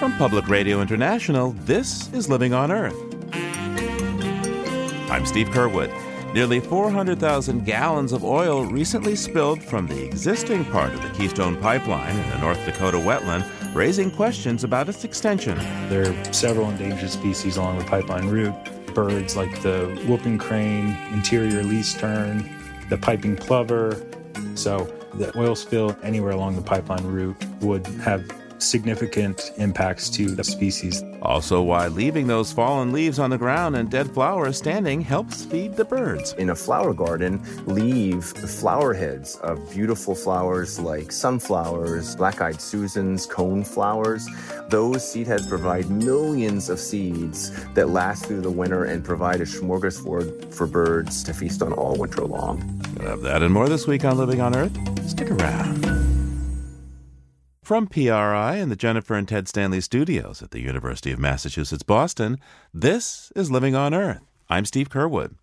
From Public Radio International, this is Living on Earth. I'm Steve Curwood. Nearly 400,000 gallons of oil recently spilled from the existing part of the Keystone Pipeline in the North Dakota wetland, raising questions about its extension. There are several endangered species along the pipeline route. Birds like the whooping crane, interior least tern, the piping plover. So the oil spill anywhere along the pipeline route would have significant impacts to the species. Also, why leaving those fallen leaves on the ground and dead flowers standing helps feed the birds. In a flower garden, leave flower heads of beautiful flowers like sunflowers, black-eyed Susans, cone flowers. Those seed heads provide millions of seeds that last through the winter and provide a smorgasbord for birds to feast on all winter long. We'll have that and more this week on Living on Earth. Stick around. From PRI and the Jennifer and Ted Stanley studios at the University of Massachusetts, Boston, this is Living on Earth. I'm Steve Curwood.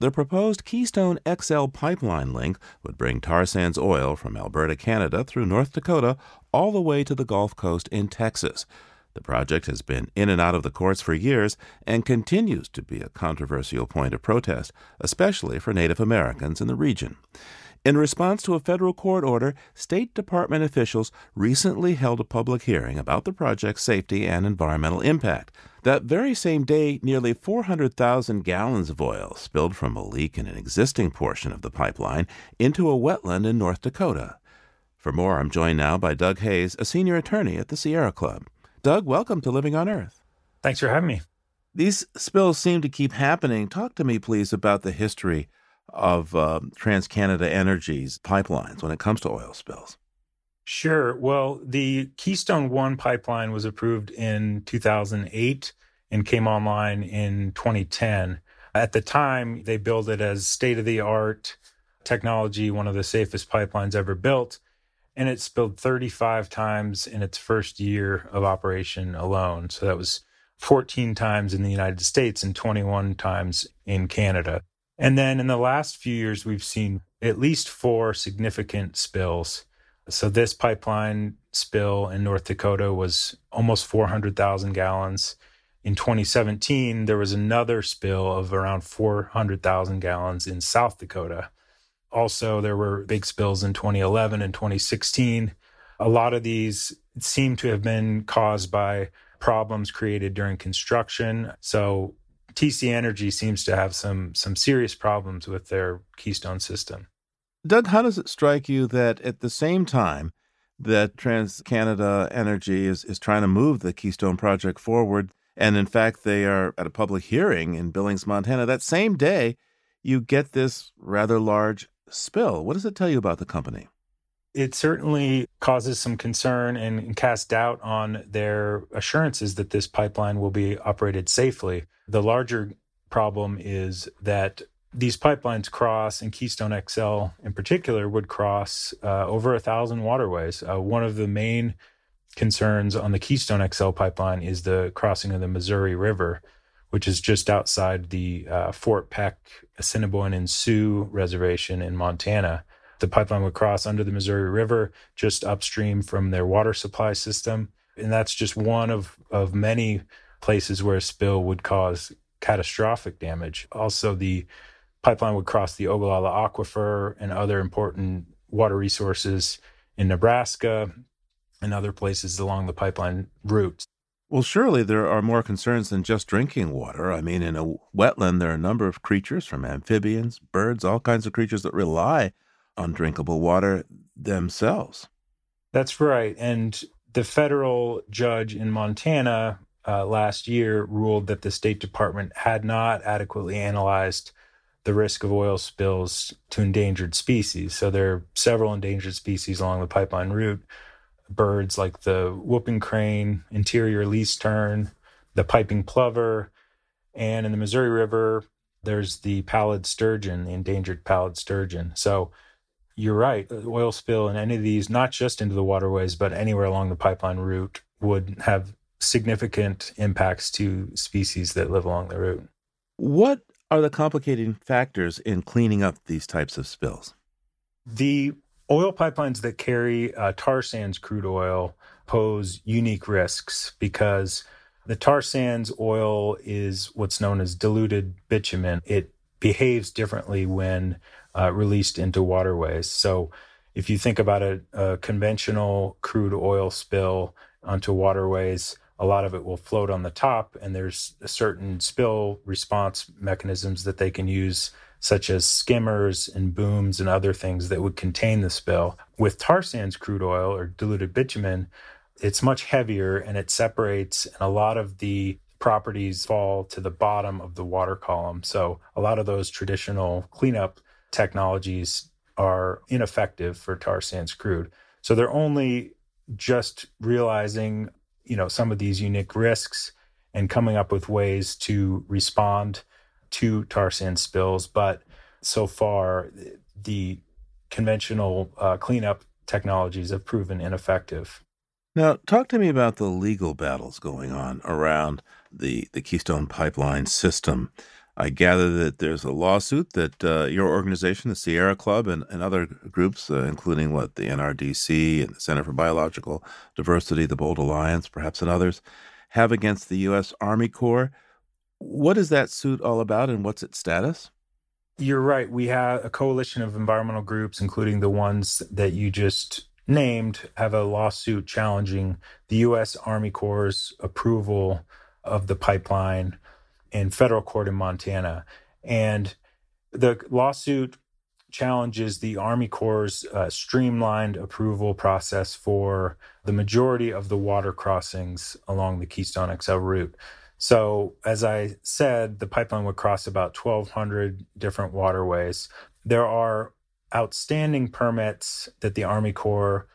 The proposed Keystone XL pipeline link would bring tar sands oil from Alberta, Canada, through North Dakota, all the way to the Gulf Coast in Texas. The project has been in and out of the courts for years and continues to be a controversial point of protest, especially for Native Americans in the region. In response to a federal court order, State Department officials recently held a public hearing about the project's safety and environmental impact. That very same day, nearly 400,000 gallons of oil spilled from a leak in an existing portion of the pipeline into a wetland in North Dakota. For more, I'm joined now by Doug Hayes, a senior attorney at the Sierra Club. Doug, welcome to Living on Earth. Thanks for having me. These spills seem to keep happening. Talk to me, please, about the history of TransCanada Energy's pipelines when it comes to oil spills. Sure. Well, the Keystone 1 pipeline was approved in 2008 and came online in 2010. At the time, they billed it as state-of-the-art technology, one of the safest pipelines ever built, and it spilled 35 times in its first year of operation alone. So that was 14 times in the United States and 21 times in Canada. And then in the last few years, we've seen at least 4 significant spills. So this pipeline spill in North Dakota was almost 400,000 gallons. In 2017, there was another spill of around 400,000 gallons in South Dakota. Also, there were big spills in 2011 and 2016. A lot of these seem to have been caused by problems created during construction. So TC Energy seems to have some serious problems with their Keystone system. Doug, how does it strike you that at the same time that TransCanada Energy is trying to move the Keystone project forward, and in fact they are at a public hearing in Billings, Montana, that same day you get this rather large spill? What does it tell you about the company? It certainly causes some concern and casts doubt on their assurances that this pipeline will be operated safely. The larger problem is that these pipelines cross, and Keystone XL in particular, would cross over 1,000 waterways. One of the main concerns on the Keystone XL pipeline is the crossing of the Missouri River, which is just outside the Fort Peck, Assiniboine, and Sioux Reservation in Montana. The pipeline would cross under the Missouri River, just upstream from their water supply system. And that's just one of many places where a spill would cause catastrophic damage. Also, the pipeline would cross the Ogallala Aquifer and other important water resources in Nebraska and other places along the pipeline route. Well, surely there are more concerns than just drinking water. I mean, in a wetland, there are a number of creatures, from amphibians, birds, all kinds of creatures that rely on drinkable water themselves. That's right. And the federal judge in Montana last year ruled that the State Department had not adequately analyzed the risk of oil spills to endangered species. So there are several endangered species along the pipeline route. Birds like the whooping crane, interior least tern, the piping plover, and in the Missouri River, there's the pallid sturgeon, the endangered pallid sturgeon. So you're right. The oil spill in any of these, not just into the waterways, but anywhere along the pipeline route, would have significant impacts to species that live along the route. What are the complicating factors in cleaning up these types of spills? The Oil pipelines that carry tar sands crude oil pose unique risks because the tar sands oil is what's known as diluted bitumen. It behaves differently when released into waterways. So if you think about a conventional crude oil spill onto waterways, a lot of it will float on the top, and there's a certain spill response mechanisms that they can use, such as skimmers and booms and other things that would contain the spill. With tar sands crude oil or diluted bitumen, it's much heavier and it separates, and a lot of the properties fall to the bottom of the water column. So a lot of those traditional cleanup technologies are ineffective for tar sands crude. So they're only just realizing, you know, some of these unique risks and coming up with ways to respond to tar sand spills. But so far, the conventional cleanup technologies have proven ineffective. Now, talk to me about the legal battles going on around the Keystone Pipeline system. I gather that there's a lawsuit that your organization, the Sierra Club, and other groups, including the NRDC and the Center for Biological Diversity, the Bold Alliance, perhaps, and others, have against the U.S. Army Corps. What is that suit all about, and what's its status? You're right. We have a coalition of environmental groups, including the ones that you just named, have a lawsuit challenging the U.S. Army Corps' approval of the pipeline in federal court in Montana. And the lawsuit challenges the Army Corps' streamlined approval process for the majority of the water crossings along the Keystone XL route. So as I said, the pipeline would cross about 1,200 different waterways. There are outstanding permits that the Army Corps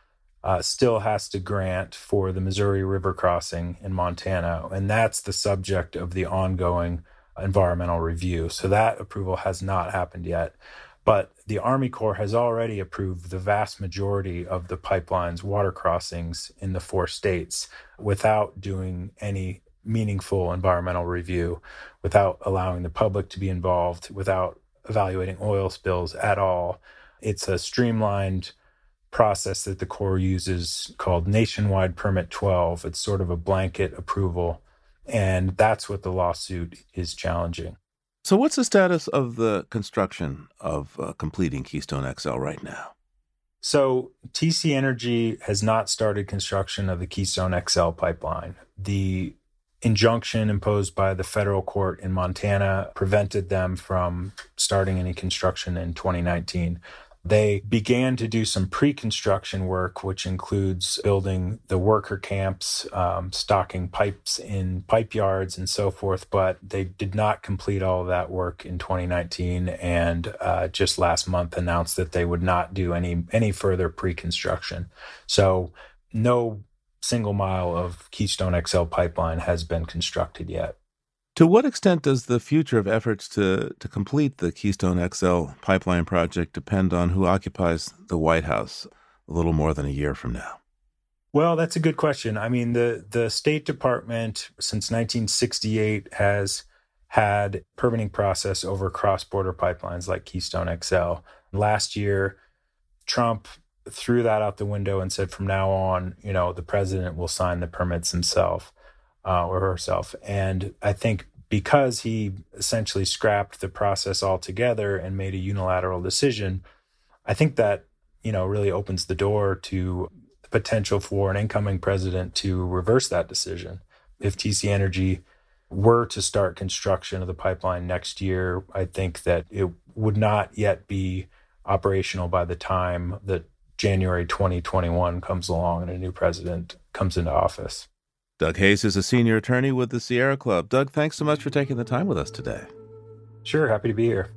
still has to grant for the Missouri River crossing in Montana. And that's the subject of the ongoing environmental review. So that approval has not happened yet. But the Army Corps has already approved the vast majority of the pipeline's water crossings in the four states without doing any meaningful environmental review, without allowing the public to be involved, without evaluating oil spills at all. It's a streamlined process that the Corps uses called Nationwide Permit 12. It's sort of a blanket approval, and that's what the lawsuit is challenging. So what's the status of the construction of completing Keystone XL right now? So TC Energy has not started construction of the Keystone XL pipeline. The injunction imposed by the federal court in Montana prevented them from starting any construction in 2019. They began to do some pre-construction work, which includes building the worker camps, stocking pipes in pipe yards and so forth, but they did not complete all of that work in 2019 and just last month announced that they would not do any further pre-construction. So no single mile of Keystone XL pipeline has been constructed yet. To what extent does the future of efforts to complete the Keystone XL pipeline project depend on who occupies the White House a little more than a year from now? Well, that's a good question. I mean, the State Department since 1968 has had permitting process over cross-border pipelines like Keystone XL. Last year, Trump threw that out the window and said, from now on, you know, the president will sign the permits himself or herself. And I think because he essentially scrapped the process altogether and made a unilateral decision, I think that, you know, really opens the door to the potential for an incoming president to reverse that decision. If TC Energy were to start construction of the pipeline next year, I think that it would not yet be operational by the time that January 2021 comes along and a new president comes into office. Doug Hayes is a senior attorney with the Sierra Club. Doug, thanks so much for taking the time with us today. Sure, happy to be here.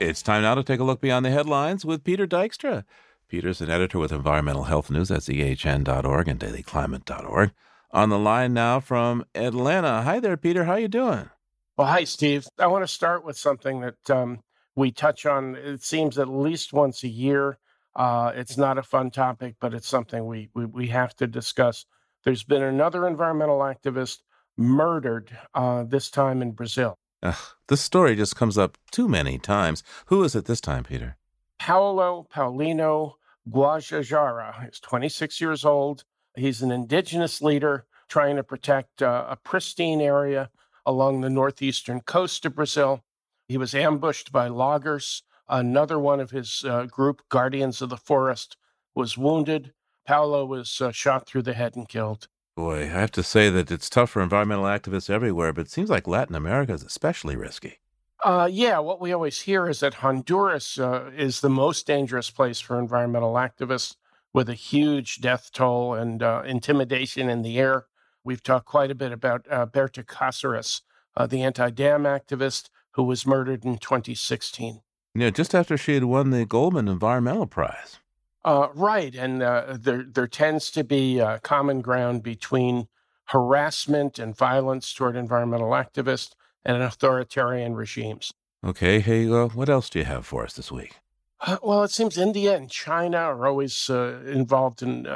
It's time now to take a look beyond the headlines with Peter Dykstra. Peter's an editor with Environmental Health News. That's EHN.org and DailyClimate.org. On the line now from Atlanta. Hi there, Peter. How you doing? Well, hi, Steve. I want to start with something that we touch on. It seems at least once a year. It's not a fun topic, but it's something we have to discuss. There's been another environmental activist murdered, this time in Brazil. This story just comes up too many times. Who is it this time, Peter? Paulino Guajajara is 26 years old. He's an indigenous leader trying to protect a pristine area along the northeastern coast of Brazil. He was ambushed by loggers. Another one of his group, Guardians of the Forest, was wounded. Paulo was shot through the head and killed. Boy, I have to say that it's tough for environmental activists everywhere, but it seems like Latin America is especially risky. Yeah, what we always hear is that Honduras is the most dangerous place for environmental activists, with a huge death toll and intimidation in the air. We've talked quite a bit about Berta Cáceres, the anti-dam activist who was murdered in 2016. You know, just after she had won the Goldman Environmental Prize. Right, and there tends to be common ground between harassment and violence toward environmental activists and authoritarian regimes. Okay, hey, what else do you have for us this week? Well, it seems India and China are always involved in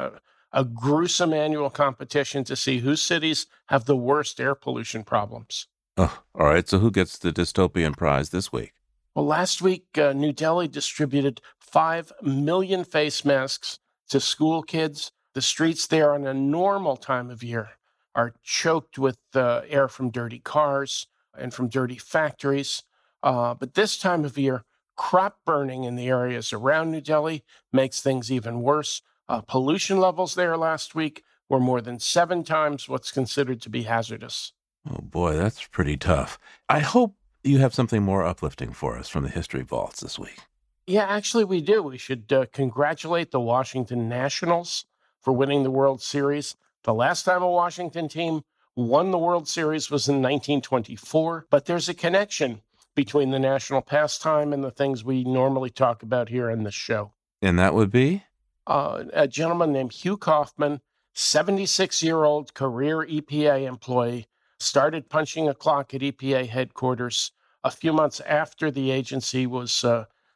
a gruesome annual competition to see whose cities have the worst air pollution problems. Oh, all right, so who gets the dystopian prize this week? Well, last week, New Delhi distributed 5 million face masks to school kids. The streets there on a normal time of year are choked with air from dirty cars and from dirty factories. But this time of year, crop burning in the areas around New Delhi makes things even worse. Pollution levels there last week were more than 7 times what's considered to be hazardous. Oh, boy, that's pretty tough. I hope you have something more uplifting for us from the history vaults this week. Yeah, actually we do. We should congratulate the Washington Nationals for winning the World Series. The last time a Washington team won the World Series was in 1924, but there's a connection between the national pastime and the things we normally talk about here in the show. And that would be? A gentleman named Hugh Kaufman, 76-year-old career EPA employee, started punching a clock at EPA headquarters a few months after the agency was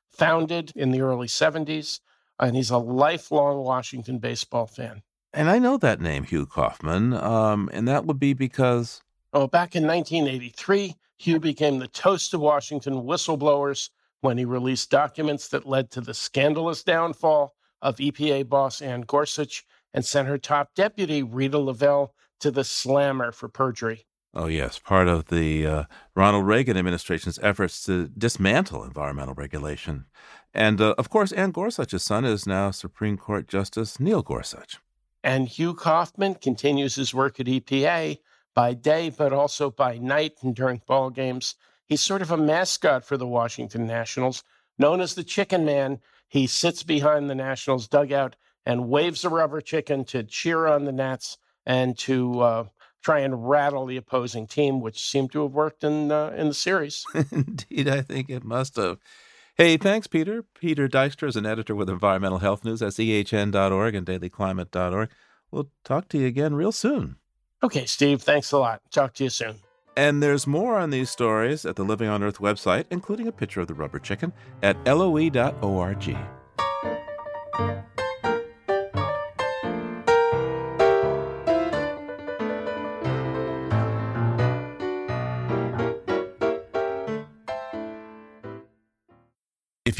founded in the early 70s, and he's a lifelong Washington baseball fan. And I know that name, Hugh Kaufman, and that would be because... Oh, back in 1983, Hugh became the toast of Washington whistleblowers when he released documents that led to the scandalous downfall of EPA boss Ann Gorsuch and sent her top deputy, Rita Lavelle, to the slammer for perjury. Oh, yes, part of the Ronald Reagan administration's efforts to dismantle environmental regulation. And, of course, Ann Gorsuch's son is now Supreme Court Justice Neil Gorsuch. And Hugh Kaufman continues his work at EPA by day, but also by night and during ball games. He's sort of a mascot for the Washington Nationals, known as the Chicken Man. He sits behind the Nationals' dugout and waves a rubber chicken to cheer on the Nats and to... try and rattle the opposing team, which seemed to have worked in the series. Indeed, I think it must have. Hey, thanks, Peter. Peter Dykstra is an editor with Environmental Health News. That's EHN.org and DailyClimate.org. We'll talk to you again real soon. Okay, Steve, thanks a lot. Talk to you soon. And there's more on these stories at the Living on Earth website, including a picture of the rubber chicken at LOE.org. If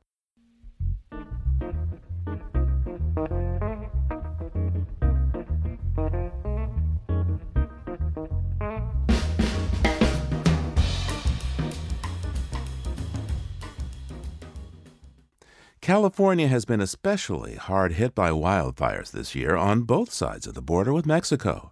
California has been especially hard hit by wildfires this year on both sides of the border with Mexico.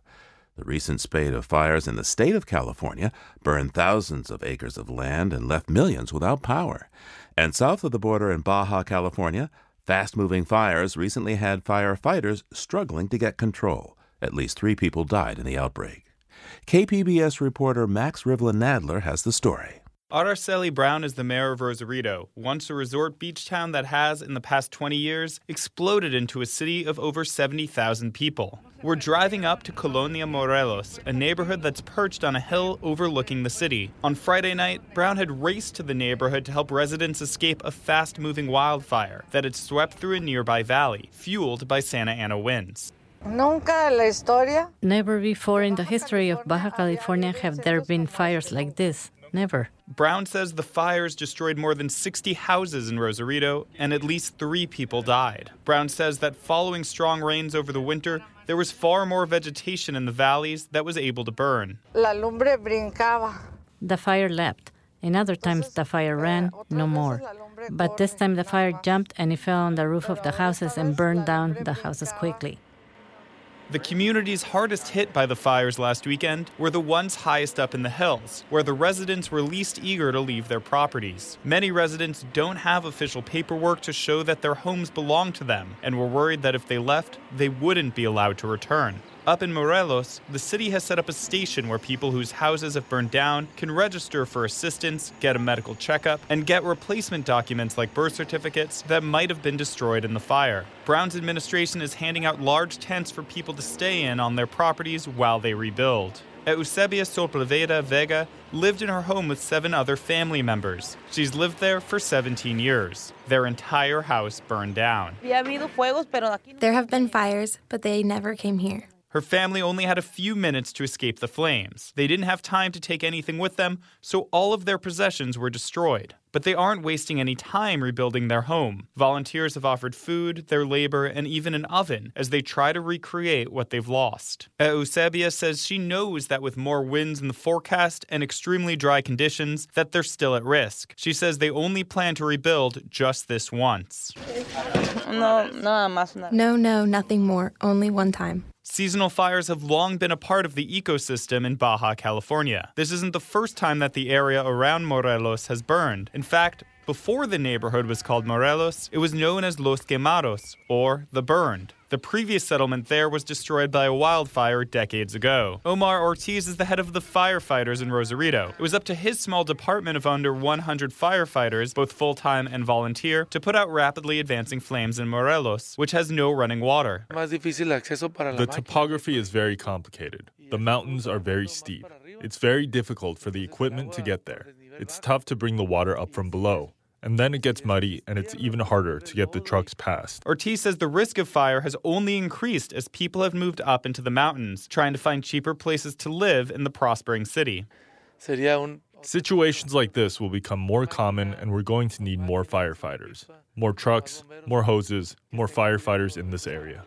The recent spate of fires in the state of California burned thousands of acres of land and left millions without power. And south of the border in Baja California, fast-moving fires recently had firefighters struggling to get control. At least 3 people died in the outbreak. KPBS reporter Max Rivlin-Nadler has the story. Araceli Brown is the mayor of Rosarito, once a resort beach town that has, in the past 20 years, exploded into a city of over 70,000 people. We're driving up to Colonia Morelos, a neighborhood that's perched on a hill overlooking the city. On Friday night, Brown had raced to the neighborhood to help residents escape a fast-moving wildfire that had swept through a nearby valley, fueled by Santa Ana winds. Never before in the history of Baja California have there been fires like this. Never. Brown says the fires destroyed more than 60 houses in Rosarito, and at least 3 people died. Brown says that following strong rains over the winter, there was far more vegetation in the valleys that was able to burn. The fire leapt, and other times the fire ran, no more. But this time the fire jumped and it fell on the roof of the houses and burned down the houses quickly. The communities hardest hit by the fires last weekend were the ones highest up in the hills, where the residents were least eager to leave their properties. Many residents don't have official paperwork to show that their homes belong to them and were worried that if they left, they wouldn't be allowed to return. Up in Morelos, the city has set up a station where people whose houses have burned down can register for assistance, get a medical checkup, and get replacement documents like birth certificates that might have been destroyed in the fire. Brown's administration is handing out large tents for people to stay in on their properties while they rebuild. Eusebia Solplaveda Vega lived in her home with 7 other family members. She's lived there for 17 years. Their entire house burned down. There have been fires, but they never came here. Her family only had a few minutes to escape the flames. They didn't have time to take anything with them, so all of their possessions were destroyed. But they aren't wasting any time rebuilding their home. Volunteers have offered food, their labor, and even an oven as they try to recreate what they've lost. Eusebia says she knows that with more winds in the forecast and extremely dry conditions, that they're still at risk. She says they only plan to rebuild just this once. No, nothing more. Only one time. Seasonal fires have long been a part of the ecosystem in Baja California. This isn't the first time that the area around Morelos has burned. In fact, before the neighborhood was called Morelos, it was known as Los Quemados, or the Burned. The previous settlement there was destroyed by a wildfire decades ago. Omar Ortiz is the head of the firefighters in Rosarito. It was up to his small department of under 100 firefighters, both full-time and volunteer, to put out rapidly advancing flames in Morelos, which has no running water. The topography is very complicated. The mountains are very steep. It's very difficult for the equipment to get there. It's tough to bring the water up from below. And then it gets muddy, and it's even harder to get the trucks past. Ortiz says the risk of fire has only increased as people have moved up into the mountains, trying to find cheaper places to live in the prospering city. Situations like this will become more common, and we're going to need more firefighters. More trucks, more hoses, more firefighters in this area.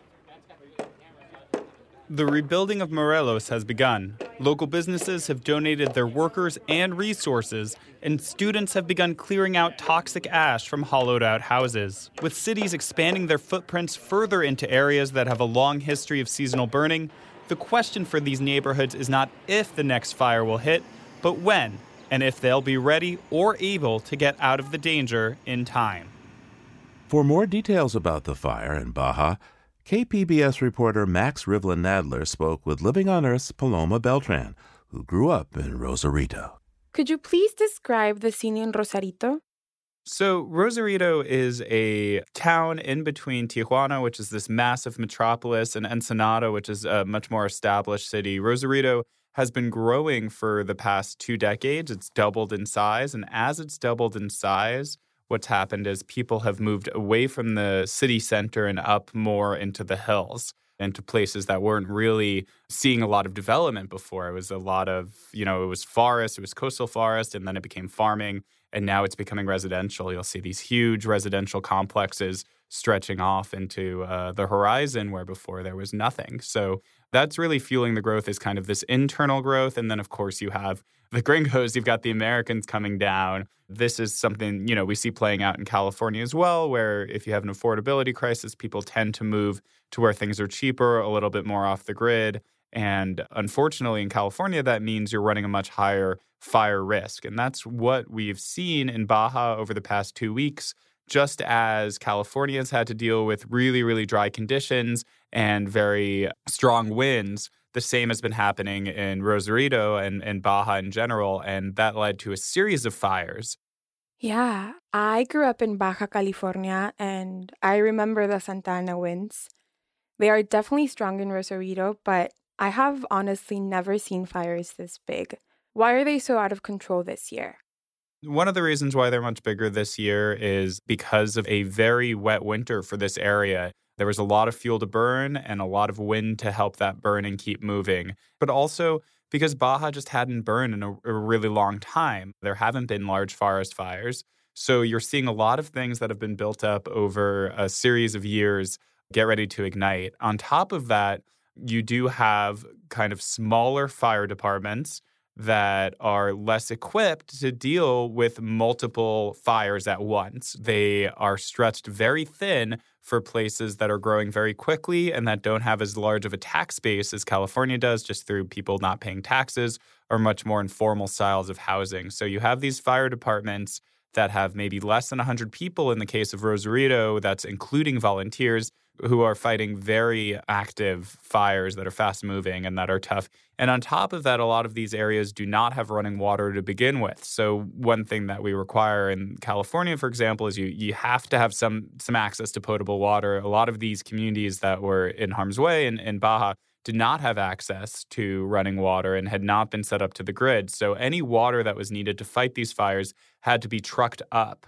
The rebuilding of Morelos has begun. Local businesses have donated their workers and resources, and students have begun clearing out toxic ash from hollowed-out houses. With cities expanding their footprints further into areas that have a long history of seasonal burning, the question for these neighborhoods is not if the next fire will hit, but when, and if they'll be ready or able to get out of the danger in time. For more details about the fire in Baja, KPBS reporter Max Rivlin-Nadler spoke with Living on Earth's Paloma Beltran, who grew up in Rosarito. Could you please describe the scene in Rosarito? So Rosarito is a town in between Tijuana, which is this massive metropolis, and Ensenada, which is a much more established city. Rosarito has been growing for the past 2 decades. It's doubled in size, and as it's doubled in size, what's happened is people have moved away from the city center and up more into the hills, into places that weren't really seeing a lot of development before. It was a lot of, it was forest, it was coastal forest, and then it became farming, and now it's becoming residential. You'll see these huge residential complexes stretching off into the horizon where before there was nothing. So that's really fueling the growth, is kind of this internal growth. And then, of course, you have the gringos, you've got the Americans coming down. This is something, we see playing out in California as well, where if you have an affordability crisis, people tend to move to where things are cheaper, a little bit more off the grid. And unfortunately, in California, that means you're running a much higher fire risk. And that's what we've seen in Baja over the past 2 weeks. Just as Californians had to deal with really, really dry conditions and very strong winds, The same has been happening in Rosarito and Baja in general, and that led to a series of fires. Yeah, I grew up in Baja California, and I remember the Santa Ana winds. They are definitely strong in Rosarito, but I have honestly never seen fires this big. Why are they so out of control this year? One of the reasons why they're much bigger this year is because of a very wet winter for this area. There was a lot of fuel to burn and a lot of wind to help that burn and keep moving. But also because Baja just hadn't burned in a really long time. There haven't been large forest fires. So you're seeing a lot of things that have been built up over a series of years get ready to ignite. On top of that, you do have kind of smaller fire departments that are less equipped to deal with multiple fires at once. They are stretched very thin for places that are growing very quickly and that don't have as large of a tax base as California does, just through people not paying taxes or much more informal styles of housing. So you have these fire departments that have maybe less than 100 people in the case of Rosarito, that's including volunteers, who are fighting very active fires that are fast-moving and that are tough. And on top of that, a lot of these areas do not have running water to begin with. So one thing that we require in California, for example, is you have to have some access to potable water. A lot of these communities that were in harm's way in Baja did not have access to running water and had not been set up to the grid. So any water that was needed to fight these fires had to be trucked up.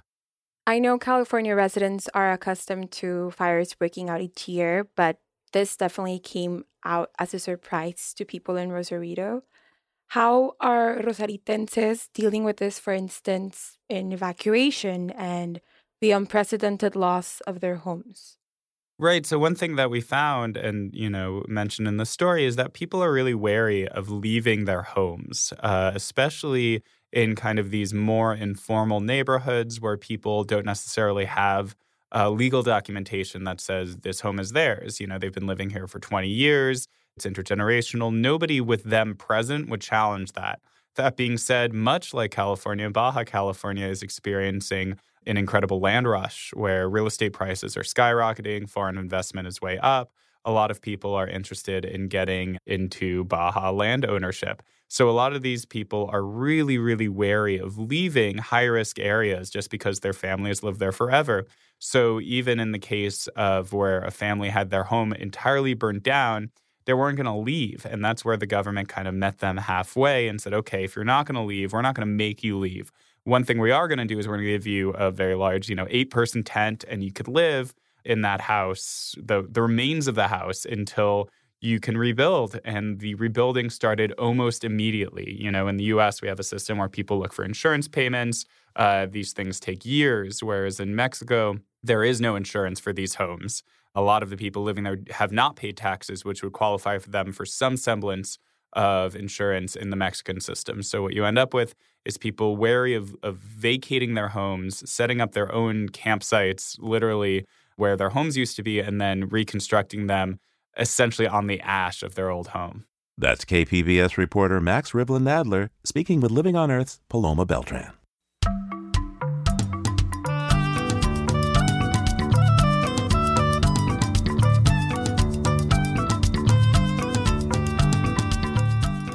I know California residents are accustomed to fires breaking out each year, but this definitely came out as a surprise to people in Rosarito. How are Rosaritenses dealing with this, for instance, in evacuation and the unprecedented loss of their homes? Right. So one thing that we found and, mentioned in the story is that people are really wary of leaving their homes, especially in kind of these more informal neighborhoods where people don't necessarily have legal documentation that says this home is theirs. They've been living here for 20 years. It's intergenerational. Nobody with them present would challenge that. That being said, much like California, Baja California is experiencing an incredible land rush where real estate prices are skyrocketing, foreign investment is way up. A lot of people are interested in getting into Baja land ownership. So a lot of these people are really, really wary of leaving high-risk areas just because their families live there forever. So even in the case of where a family had their home entirely burned down, they weren't going to leave. And that's where the government kind of met them halfway and said, okay, if you're not going to leave, we're not going to make you leave. One thing we are going to do is we're going to give you a very large, 8-person tent, and you could live in that house, the remains of the house, until you can rebuild. And the rebuilding started almost immediately. In the U.S., we have a system where people look for insurance payments. These things take years, whereas in Mexico, there is no insurance for these homes. A lot of the people living there have not paid taxes, which would qualify for them for some semblance of insurance in the Mexican system. So what you end up with is people wary of vacating their homes, setting up their own campsites, literally where their homes used to be, and then reconstructing them essentially on the ash of their old home. That's KPBS reporter Max Rivlin-Nadler speaking with Living on Earth's Paloma Beltran.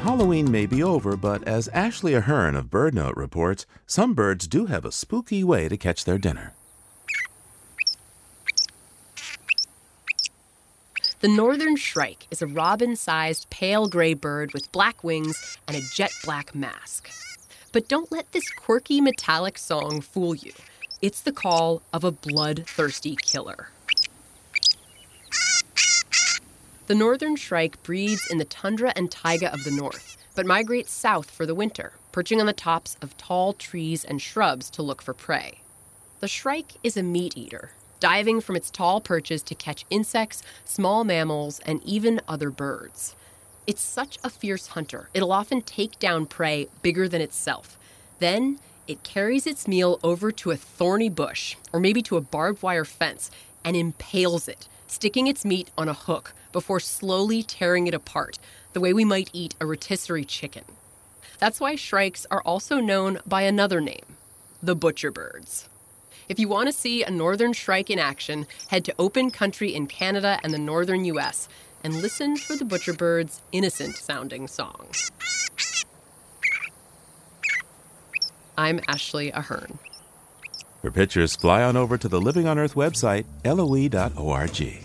Halloween may be over, but as Ashley Ahern of Bird Note reports, some birds do have a spooky way to catch their dinner. The northern shrike is a robin-sized pale gray bird with black wings and a jet black mask. But don't let this quirky metallic song fool you. It's the call of a bloodthirsty killer. The northern shrike breeds in the tundra and taiga of the north, but migrates south for the winter, perching on the tops of tall trees and shrubs to look for prey. The shrike is a meat eater, diving from its tall perches to catch insects, small mammals, and even other birds. It's such a fierce hunter, it'll often take down prey bigger than itself. Then it carries its meal over to a thorny bush, or maybe to a barbed wire fence, and impales it, sticking its meat on a hook before slowly tearing it apart, the way we might eat a rotisserie chicken. That's why shrikes are also known by another name, the butcher birds. If you want to see a northern shrike in action, head to open country in Canada and the northern U.S. and listen for the butcherbird's innocent-sounding song. I'm Ashley Ahern. For pictures, fly on over to the Living on Earth website, LOE.org.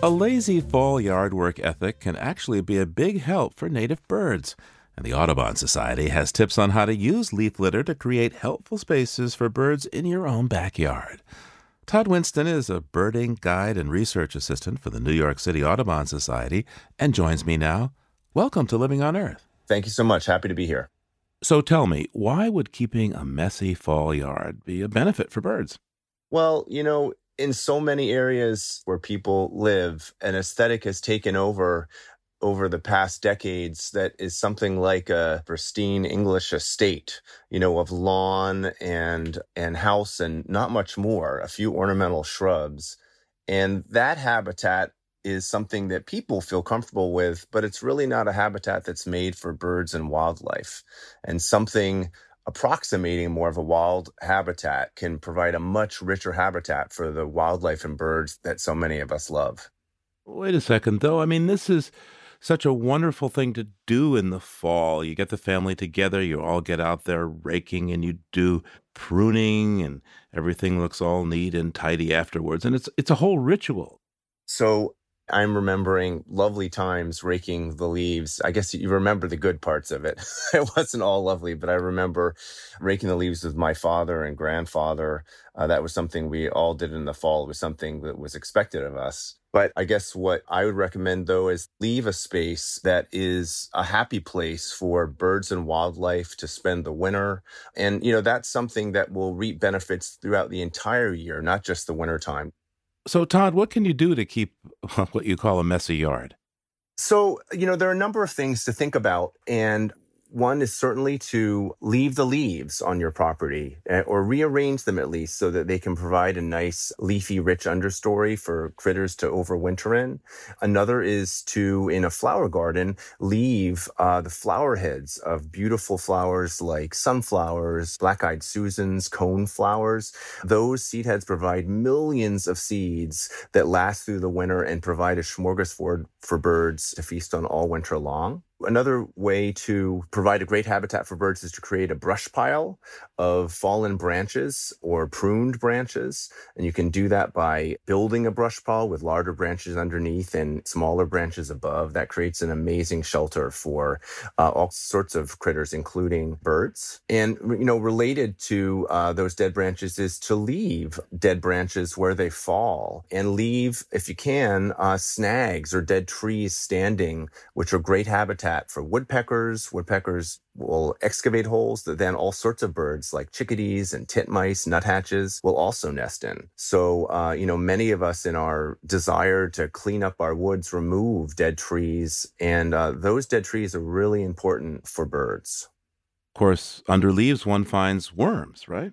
A lazy fall yard work ethic can actually be a big help for native birds, and the Audubon Society has tips on how to use leaf litter to create helpful spaces for birds in your own backyard. Todd Winston is a birding guide and research assistant for the New York City Audubon Society and joins me now. Welcome to Living on Earth. Thank you so much. Happy to be here. So tell me, why would keeping a messy fall yard be a benefit for birds? Well, you know, in so many areas where people live, an aesthetic has taken over the past decades that is something like a pristine English estate, you know, of lawn and house and not much more, a few ornamental shrubs. And that habitat is something that people feel comfortable with, but it's really not a habitat that's made for birds and wildlife. And something approximating more of a wild habitat can provide a much richer habitat for the wildlife and birds that so many of us love. Wait a second, though. I mean, this is such a wonderful thing to do in the fall. You get the family together, you all get out there raking, and you do pruning, and everything looks all neat and tidy afterwards. And it's a whole ritual. So I'm remembering lovely times raking the leaves. I guess you remember the good parts of it. It wasn't all lovely, but I remember raking the leaves with my father and grandfather. That was something we all did in the fall. It was something that was expected of us. But I guess what I would recommend, though, is leave a space that is a happy place for birds and wildlife to spend the winter. And, you know, that's something that will reap benefits throughout the entire year, not just the wintertime. So, Todd, what can you do to keep what you call a messy yard? So, you know, there are a number of things to think about. And one is certainly to leave the leaves on your property or rearrange them at least so that they can provide a nice leafy, rich understory for critters to overwinter in. Another is to, in a flower garden, leave the flower heads of beautiful flowers like sunflowers, black-eyed Susans, cone flowers. Those seed heads provide millions of seeds that last through the winter and provide a smorgasbord for birds to feast on all winter long. Another way to provide a great habitat for birds is to create a brush pile of fallen branches or pruned branches. And you can do that by building a brush pile with larger branches underneath and smaller branches above. That creates an amazing shelter for all sorts of critters, including birds. And, you know, related to those dead branches is to leave dead branches where they fall and leave, if you can, snags or dead trees standing, which are great habitat for woodpeckers. Woodpeckers will excavate holes that then all sorts of birds like chickadees and titmice, nuthatches will also nest in. So, you know, many of us in our desire to clean up our woods, remove dead trees, and those dead trees are really important for birds. Of course, under leaves one finds worms, right?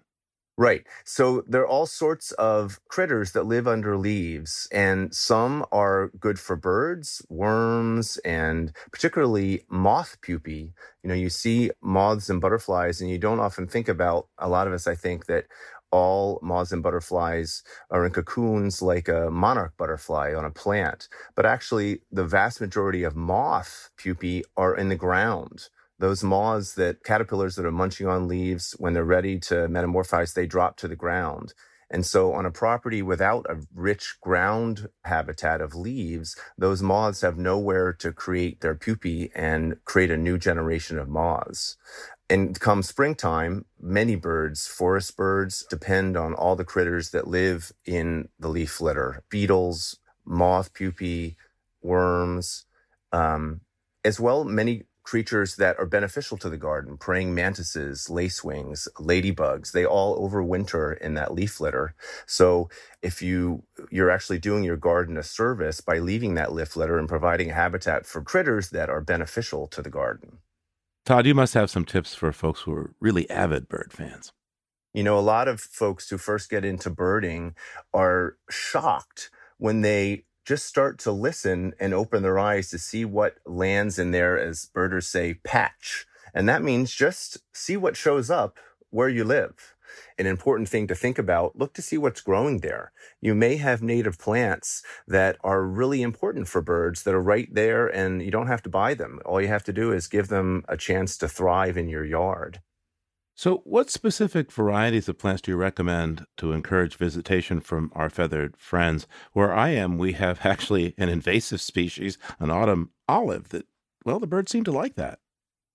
Right. So there are all sorts of critters that live under leaves, and some are good for birds, worms, and particularly moth pupae. You know, you see moths and butterflies, and you don't often think about, a lot of us, I think, that all moths and butterflies are in cocoons like a monarch butterfly on a plant. But actually, the vast majority of moth pupae are in the ground. Those moths, that caterpillars that are munching on leaves, when they're ready to metamorphose, they drop to the ground. And so on a property without a rich ground habitat of leaves, those moths have nowhere to create their pupae and create a new generation of moths. And come springtime, many birds, forest birds, depend on all the critters that live in the leaf litter. Beetles, moth pupae, worms, as well many creatures that are beneficial to the garden, praying mantises, lacewings, ladybugs, they all overwinter in that leaf litter. So if you're actually doing your garden a service by leaving that leaf litter and providing habitat for critters that are beneficial to the garden. Todd, you must have some tips for folks who are really avid bird fans. You know, a lot of folks who first get into birding are shocked when they just start to listen and open their eyes to see what lands in their, as birders say, patch. And that means just see what shows up where you live. An important thing to think about, look to see what's growing there. You may have native plants that are really important for birds that are right there, and you don't have to buy them. All you have to do is give them a chance to thrive in your yard. So what specific varieties of plants do you recommend to encourage visitation from our feathered friends? Where I am, we have actually an invasive species, an autumn olive that, well, the birds seem to like that.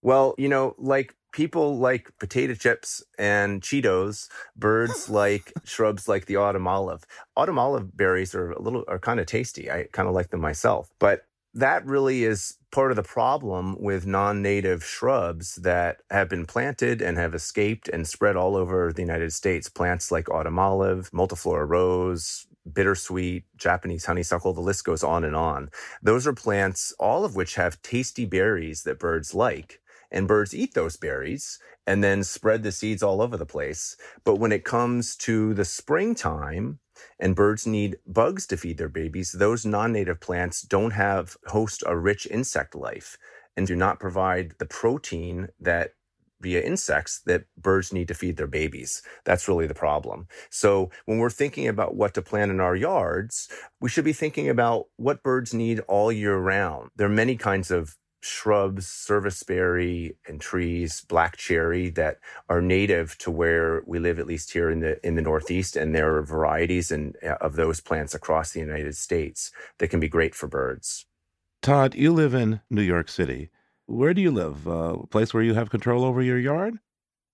Well, you know, like people like potato chips and Cheetos, birds like shrubs like the autumn olive. Autumn olive berries are kind of tasty. I kind of like them myself. But that really is part of the problem with non-native shrubs that have been planted and have escaped and spread all over the United States. Plants like autumn olive, multiflora rose, bittersweet, Japanese honeysuckle, the list goes on and on. Those are plants, all of which have tasty berries that birds like. And birds eat those berries and then spread the seeds all over the place. But when it comes to the springtime and birds need bugs to feed their babies, those non-native plants don't host a rich insect life and do not provide the protein that via insects that birds need to feed their babies. That's really the problem. So when we're thinking about what to plant in our yards, we should be thinking about what birds need all year round. There are many kinds of shrubs, serviceberry and trees, black cherry that are native to where we live, at least here in the Northeast. And there are varieties of those plants across the United States that can be great for birds. Todd, you live in New York City. Where do you live? A place where you have control over your yard?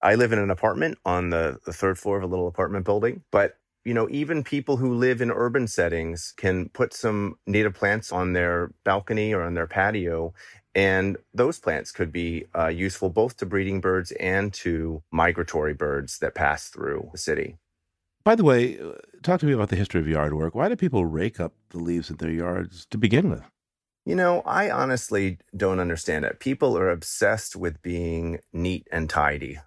I live in an apartment on the third floor of a little apartment building, but you know, even people who live in urban settings can put some native plants on their balcony or on their patio. And those plants could be useful both to breeding birds and to migratory birds that pass through the city. By the way, talk to me about the history of yard work. Why do people rake up the leaves in their yards to begin with? You know, I honestly don't understand it. People are obsessed with being neat and tidy,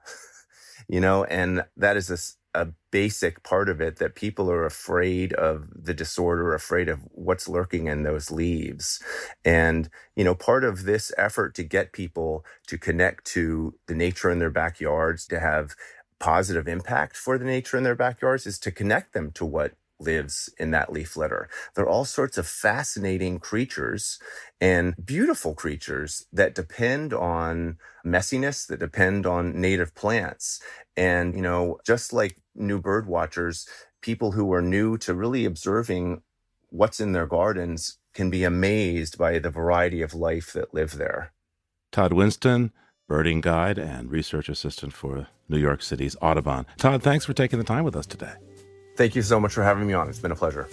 you know, and that is a basic part of it, that people are afraid of the disorder, afraid of what's lurking in those leaves. And, you know, part of this effort to get people to connect to the nature in their backyards, to have positive impact for the nature in their backyards, is to connect them to what lives in that leaf litter. There are all sorts of fascinating creatures and beautiful creatures that depend on messiness, that depend on native plants. And, you know, just like new bird watchers, people who are new to really observing what's in their gardens can be amazed by the variety of life that live there. Todd Winston, birding guide and research assistant for New York City's Audubon. Todd, thanks for taking the time with us today. Thank you so much for having me on. It's been a pleasure.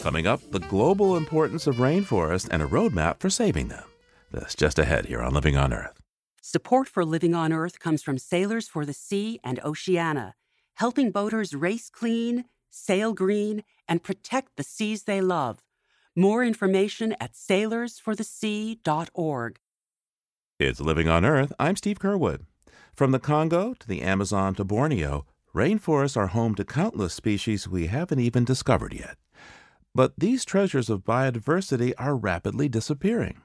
Coming up, the global importance of rainforests and a roadmap for saving them. That's just ahead here on Living on Earth. Support for Living on Earth comes from Sailors for the Sea and Oceana, helping boaters race clean, sail green, and protect the seas they love. More information at sailorsforthesea.org. It's Living on Earth. I'm Steve Curwood. From the Congo to the Amazon to Borneo, rainforests are home to countless species we haven't even discovered yet. But these treasures of biodiversity are rapidly disappearing.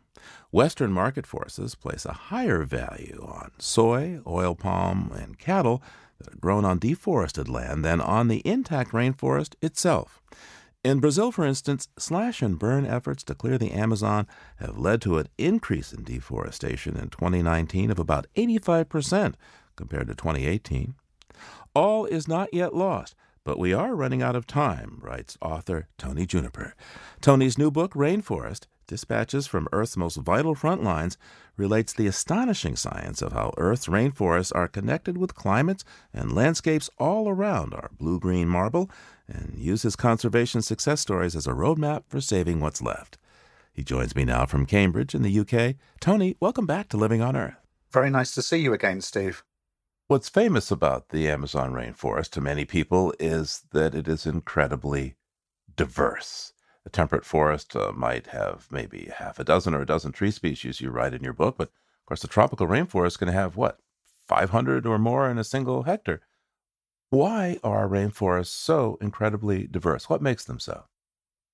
Western market forces place a higher value on soy, oil palm, and cattle that are grown on deforested land than on the intact rainforest itself. In Brazil, for instance, slash-and-burn efforts to clear the Amazon have led to an increase in deforestation in 2019 of about 85% compared to 2018. All is not yet lost, but we are running out of time, writes author Tony Juniper. Tony's new book, Rainforest: Dispatches from Earth's Most Vital Frontlines, relates the astonishing science of how Earth's rainforests are connected with climates and landscapes all around our blue-green marble, and uses conservation success stories as a roadmap for saving what's left. He joins me now from Cambridge in the UK. Tony, welcome back to Living on Earth. Very nice to see you again, Steve. What's famous about the Amazon rainforest to many people is that it is incredibly diverse. A temperate forest might have maybe half a dozen or a dozen tree species you write in your book, but of course the tropical rainforest can have, 500 or more in a single hectare. Why are rainforests so incredibly diverse? What makes them so?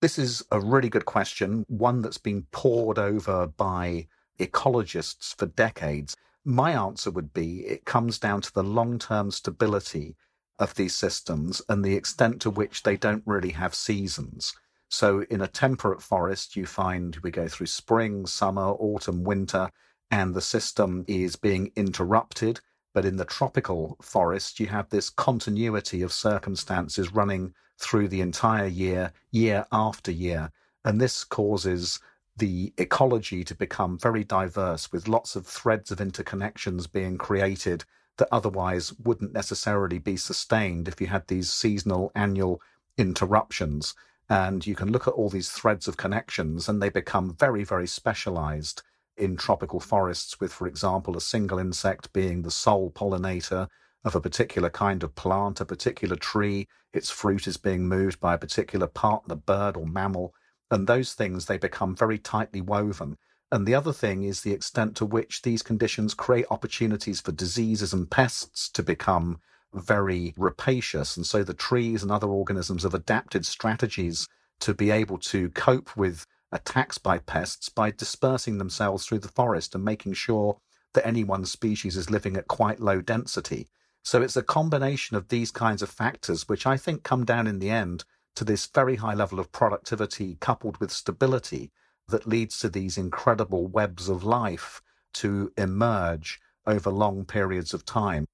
This is a really good question, one that's been pored over by ecologists for decades. My answer would be it comes down to the long-term stability of these systems and the extent to which they don't really have seasons. So in a temperate forest, you find we go through spring, summer, autumn, winter, and the system is being interrupted. But in the tropical forest, you have this continuity of circumstances running through the entire year, year after year. And this causes the ecology to become very diverse, with lots of threads of interconnections being created that otherwise wouldn't necessarily be sustained if you had these seasonal annual interruptions. And you can look at all these threads of connections, and they become very, very specialized in tropical forests, with, for example, a single insect being the sole pollinator of a particular kind of plant, a particular tree. Its fruit is being moved by a particular partner bird or mammal. And those things, they become very tightly woven. And the other thing is the extent to which these conditions create opportunities for diseases and pests to become very rapacious. And so the trees and other organisms have adapted strategies to be able to cope with attacks by pests by dispersing themselves through the forest and making sure that any one species is living at quite low density. So it's a combination of these kinds of factors, which I think come down in the end to this very high level of productivity coupled with stability that leads to these incredible webs of life to emerge over long periods of time.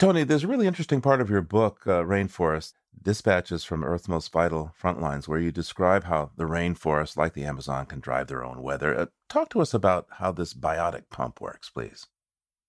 Tony, there's a really interesting part of your book, Rainforest: Dispatches from Earth's Most Vital Frontlines, where you describe how the rainforest, like the Amazon, can drive their own weather. Talk to us about how this biotic pump works, please.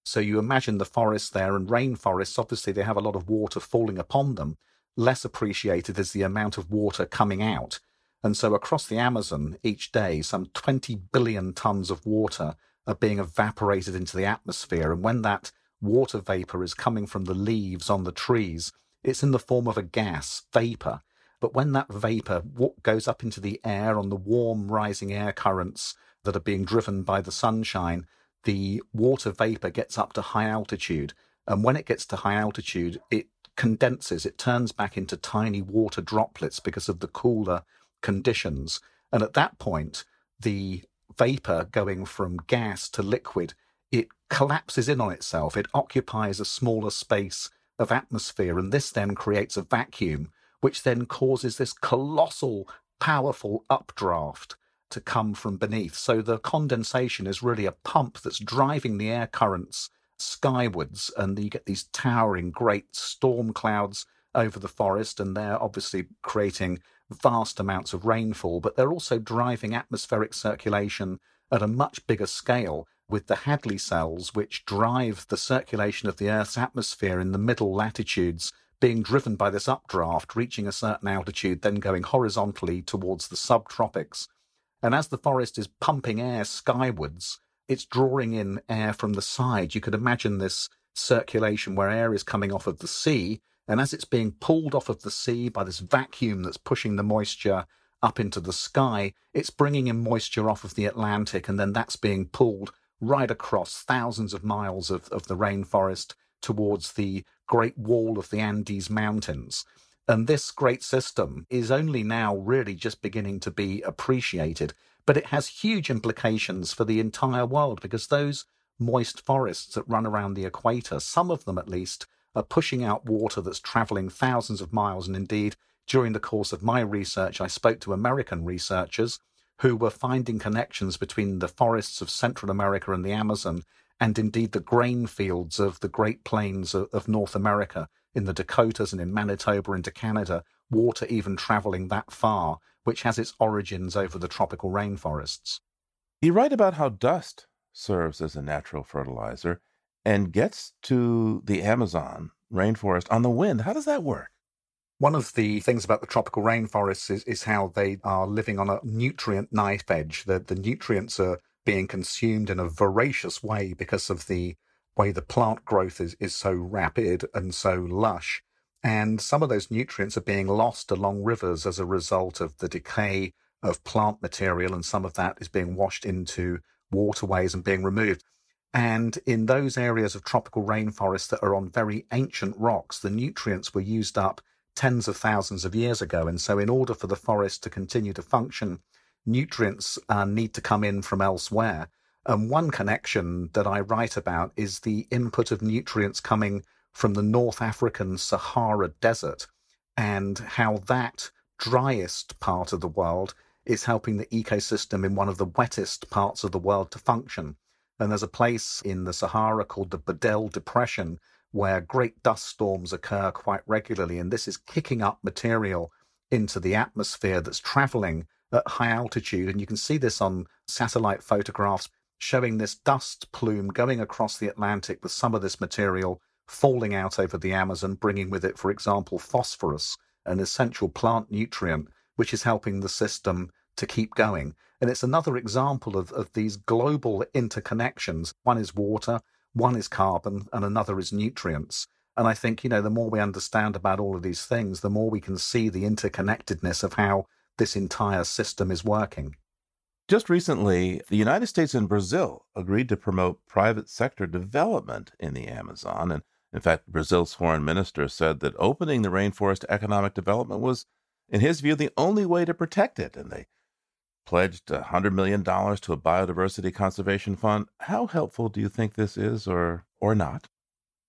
So you imagine the forest there, and rainforests, obviously, they have a lot of water falling upon them. Less appreciated is the amount of water coming out. And so across the Amazon each day, some 20 billion tons of water are being evaporated into the atmosphere. And when that water vapor is coming from the leaves on the trees, it's in the form of a gas, vapor. But when that vapor goes up into the air on the warm rising air currents that are being driven by the sunshine, the water vapor gets up to high altitude. And when it gets to high altitude, it condenses, it turns back into tiny water droplets because of the cooler conditions. And at that point, the vapor going from gas to liquid, it collapses in on itself. It occupies a smaller space of atmosphere, and this then creates a vacuum, which then causes this colossal, powerful updraft to come from beneath. So the condensation is really a pump that's driving the air currents skywards, and you get these towering great storm clouds over the forest, and they're obviously creating vast amounts of rainfall, but they're also driving atmospheric circulation at a much bigger scale with the Hadley cells, which drive the circulation of the Earth's atmosphere in the middle latitudes, being driven by this updraft, reaching a certain altitude, then going horizontally towards the subtropics. And as the forest is pumping air skywards, it's drawing in air from the side. You could imagine this circulation where air is coming off of the sea, and as it's being pulled off of the sea by this vacuum that's pushing the moisture up into the sky, it's bringing in moisture off of the Atlantic, and then that's being pulled right across thousands of miles of the rainforest towards the Great Wall of the Andes Mountains. And this great system is only now really just beginning to be appreciated, but it has huge implications for the entire world, because those moist forests that run around the equator, some of them at least, are pushing out water that's traveling thousands of miles. And indeed, during the course of my research, I spoke to American researchers who were finding connections between the forests of Central America and the Amazon, and indeed the grain fields of the Great Plains of North America, in the Dakotas and in Manitoba into Canada, water even traveling that far, which has its origins over the tropical rainforests. You write about how dust serves as a natural fertilizer and gets to the Amazon rainforest on the wind. How does that work? One of the things about the tropical rainforests is how they are living on a nutrient knife edge. The nutrients are being consumed in a voracious way because of the way the plant growth is so rapid and so lush. And some of those nutrients are being lost along rivers as a result of the decay of plant material, and some of that is being washed into waterways and being removed. And in those areas of tropical rainforests that are on very ancient rocks, the nutrients were used up tens of thousands of years ago. And so in order for the forest to continue to function, nutrients need to come in from elsewhere. And one connection that I write about is the input of nutrients coming from the North African Sahara Desert, and how that driest part of the world is helping the ecosystem in one of the wettest parts of the world to function. And there's a place in the Sahara called the Bedel Depression where great dust storms occur quite regularly, and this is kicking up material into the atmosphere that's traveling at high altitude. And you can see this on satellite photographs showing this dust plume going across the Atlantic with some of this material falling out over the Amazon, bringing with it, for example, phosphorus, an essential plant nutrient, which is helping the system to keep going. And it's another example of these global interconnections. One is water, one is carbon, and another is nutrients. And I think, you know, the more we understand about all of these things, the more we can see the interconnectedness of how this entire system is working. Just recently, the United States and Brazil agreed to promote private sector development in the Amazon. And in fact, Brazil's foreign minister said that opening the rainforest to economic development was, in his view, the only way to protect it. And they pledged $100 million to a biodiversity conservation fund. How helpful do you think this is or not?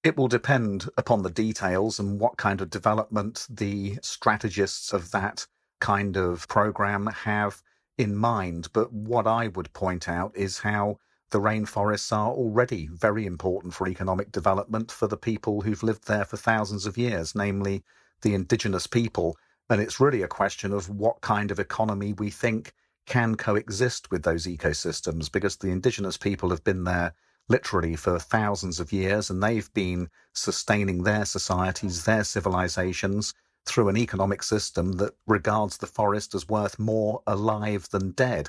It will depend upon the details and what kind of development the strategists of that kind of program have in mind. But what I would point out is how the rainforests are already very important for economic development for the people who've lived there for thousands of years, namely the indigenous people. And it's really a question of what kind of economy we think can coexist with those ecosystems, because the indigenous people have been there literally for thousands of years, and they've been sustaining their societies, their civilizations, through an economic system that regards the forest as worth more alive than dead.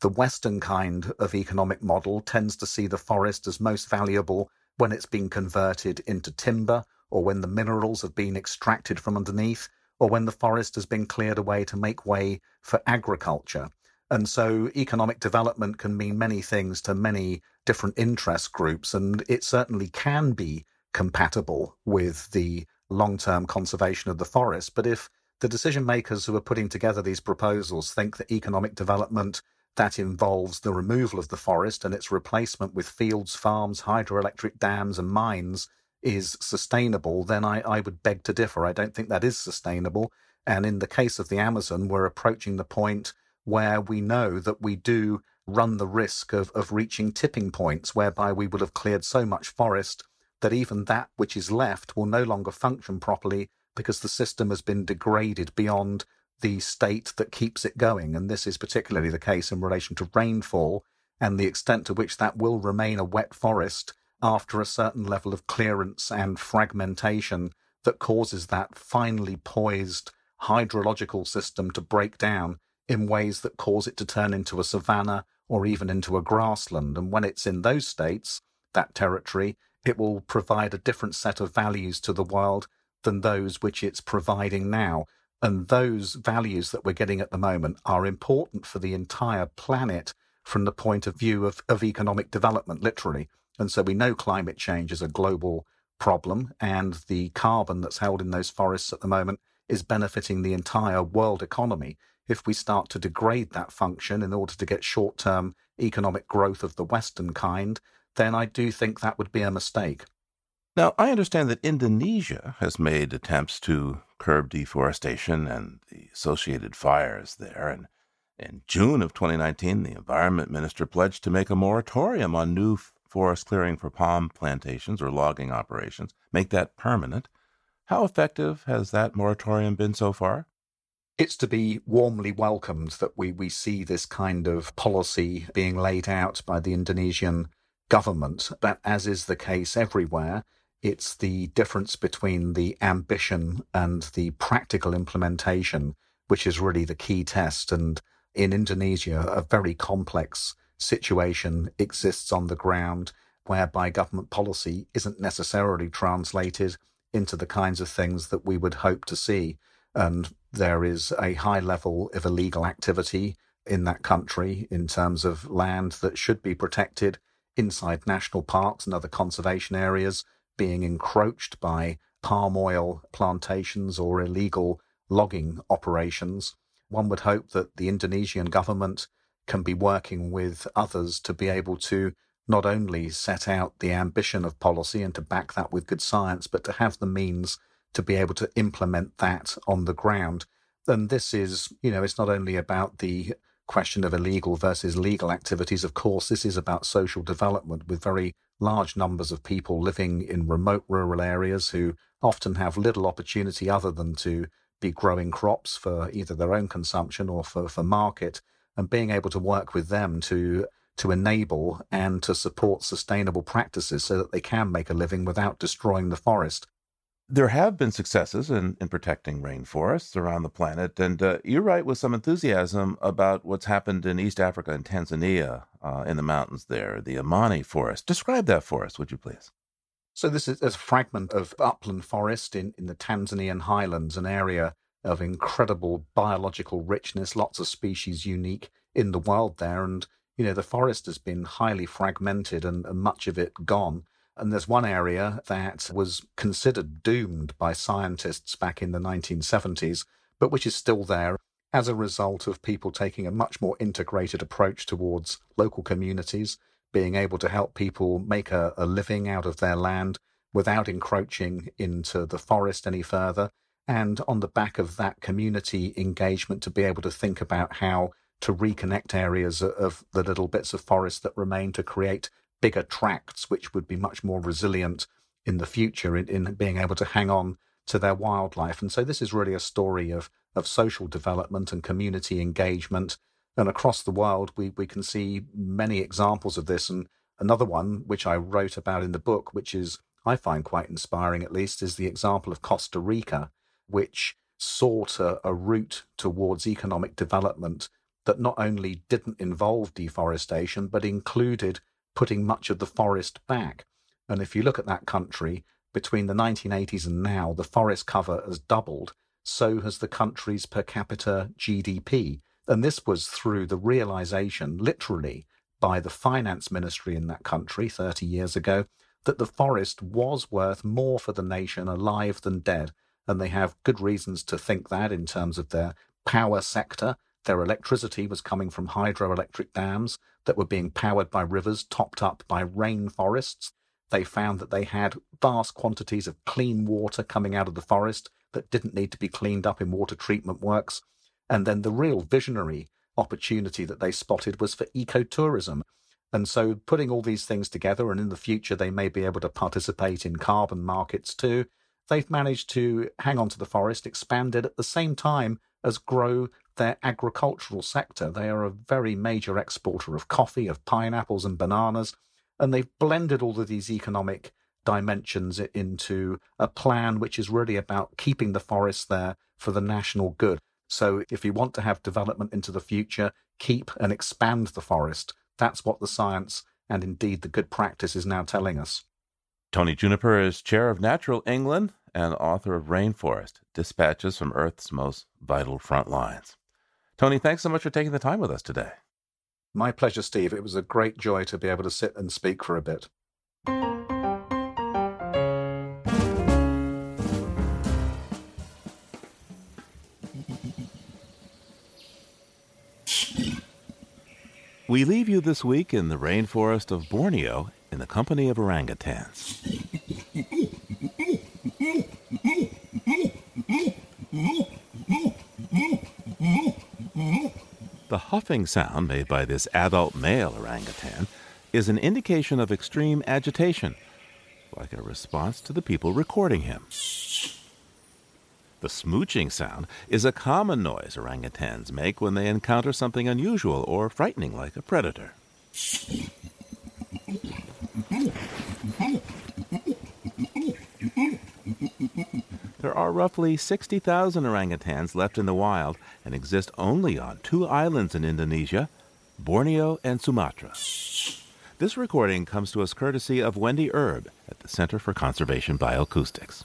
The Western kind of economic model tends to see the forest as most valuable when it's been converted into timber, or when the minerals have been extracted from underneath, or when the forest has been cleared away to make way for agriculture. And so economic development can mean many things to many different interest groups, and it certainly can be compatible with the long-term conservation of the forest. But if the decision makers who are putting together these proposals think that economic development that involves the removal of the forest and its replacement with fields, farms, hydroelectric dams and mines is sustainable, then I would beg to differ. I don't think that is sustainable. And in the case of the Amazon, we're approaching the point where we know that we do run the risk of reaching tipping points whereby we would have cleared so much forest that even that which is left will no longer function properly because the system has been degraded beyond the state that keeps it going. And this is particularly the case in relation to rainfall and the extent to which that will remain a wet forest after a certain level of clearance and fragmentation that causes that finely poised hydrological system to break down in ways that cause it to turn into a savanna or even into a grassland. And when it's in those states, that territory, it will provide a different set of values to the world than those which it's providing now. And those values that we're getting at the moment are important for the entire planet from the point of view of economic development, literally. And so we know climate change is a global problem, and the carbon that's held in those forests at the moment is benefiting the entire world economy. If we start to degrade that function in order to get short-term economic growth of the Western kind, then I do think that would be a mistake. Now, I understand that Indonesia has made attempts to curb deforestation and the associated fires there. And in June of 2019, the environment minister pledged to make a moratorium on new forest clearing for palm plantations or logging operations, make that permanent. How effective has that moratorium been so far? It's to be warmly welcomed that we see this kind of policy being laid out by the Indonesian government, but as is the case everywhere, it's the difference between the ambition and the practical implementation, which is really the key test. And in Indonesia, a very complex situation exists on the ground whereby government policy isn't necessarily translated into the kinds of things that we would hope to see. And there is a high level of illegal activity in that country in terms of land that should be protected inside national parks and other conservation areas being encroached by palm oil plantations or illegal logging operations. One would hope that the Indonesian government can be working with others to be able to not only set out the ambition of policy and to back that with good science, but to have the means to be able to implement that on the ground. And this is, it's not only about the question of illegal versus legal activities. Of course, this is about social development with very large numbers of people living in remote rural areas who often have little opportunity other than to be growing crops for either their own consumption or for market, and being able to work with them to enable and to support sustainable practices so that they can make a living without destroying the forest. There have been successes in protecting rainforests around the planet, and you write with some enthusiasm about what's happened in East Africa and Tanzania in the mountains there, the Amani Forest. Describe that forest, would you please? So this is a fragment of upland forest in the Tanzanian highlands, an area of incredible biological richness, lots of species unique in the world there. And, the forest has been highly fragmented and much of it gone. And there's one area that was considered doomed by scientists back in the 1970s, but which is still there as a result of people taking a much more integrated approach towards local communities, being able to help people make a living out of their land without encroaching into the forest any further. And on the back of that community engagement, to be able to think about how to reconnect areas of the little bits of forest that remain to create bigger tracts, which would be much more resilient in the future in being able to hang on to their wildlife. And so this is really a story of social development and community engagement. And across the world, we can see many examples of this. And another one, which I wrote about in the book, which is, I find quite inspiring at least, is the example of Costa Rica, which sought a route towards economic development that not only didn't involve deforestation, but included putting much of the forest back. And if you look at that country, between the 1980s and now, the forest cover has doubled. So has the country's per capita GDP. And this was through the realization, literally, by the finance ministry in that country 30 years ago, that the forest was worth more for the nation alive than dead. And they have good reasons to think that in terms of their power sector. Their electricity was coming from hydroelectric dams that were being powered by rivers, topped up by rainforests. They found that they had vast quantities of clean water coming out of the forest that didn't need to be cleaned up in water treatment works. And then the real visionary opportunity that they spotted was for ecotourism. And so putting all these things together, and in the future they may be able to participate in carbon markets too, they've managed to hang on to the forest, expand it at the same time as grow their agricultural sector. They are a very major exporter of coffee, of pineapples and bananas, and they've blended all of these economic dimensions into a plan which is really about keeping the forests there for the national good. So if you want to have development into the future, keep and expand the forest. That's what the science and indeed the good practice is now telling us. Tony Juniper is chair of Natural England and author of Rainforest: Dispatches from Earth's Most Vital Frontlines. Tony, thanks so much for taking the time with us today. My pleasure, Steve. It was a great joy to be able to sit and speak for a bit. We leave you this week in the rainforest of Borneo in the company of orangutans. The huffing sound made by this adult male orangutan is an indication of extreme agitation, like a response to the people recording him. The smooching sound is a common noise orangutans make when they encounter something unusual or frightening, like a predator. There are roughly 60,000 orangutans left in the wild and exist only on two islands in Indonesia, Borneo and Sumatra. This recording comes to us courtesy of Wendy Erb at the Center for Conservation Bioacoustics.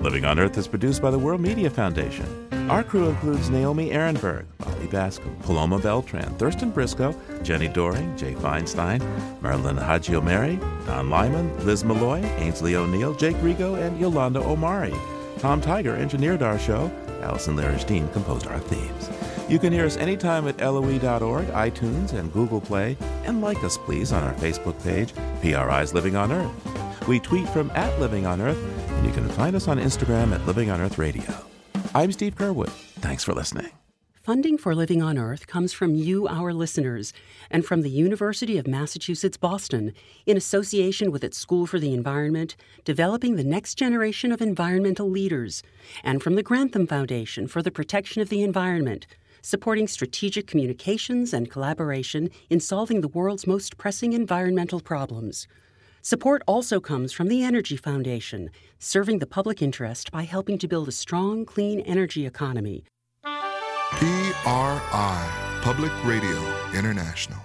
Living on Earth is produced by the World Media Foundation. Our crew includes Naomi Ehrenberg, Molly Bascom, Paloma Beltran, Thurston Briscoe, Jenny Doring, Jay Feinstein, Marilyn Hagiomeri, Don Lyman, Liz Malloy, Ainsley O'Neill, Jake Rigo, and Yolanda Omari. Tom Tiger engineered our show. Allison Larish-Dean composed our themes. You can hear us anytime at LOE.org, iTunes, and Google Play. And like us, please, on our Facebook page, PRI's Living on Earth. We tweet from @LivingOnEarth, and you can find us on Instagram @LivingOnEarthRadio. I'm Steve Curwood. Thanks for listening. Funding for Living on Earth comes from you, our listeners, and from the University of Massachusetts Boston, in association with its School for the Environment, developing the next generation of environmental leaders, and from the Grantham Foundation for the Protection of the Environment, supporting strategic communications and collaboration in solving the world's most pressing environmental problems. Support also comes from the Energy Foundation, serving the public interest by helping to build a strong, clean energy economy. PRI, Public Radio International.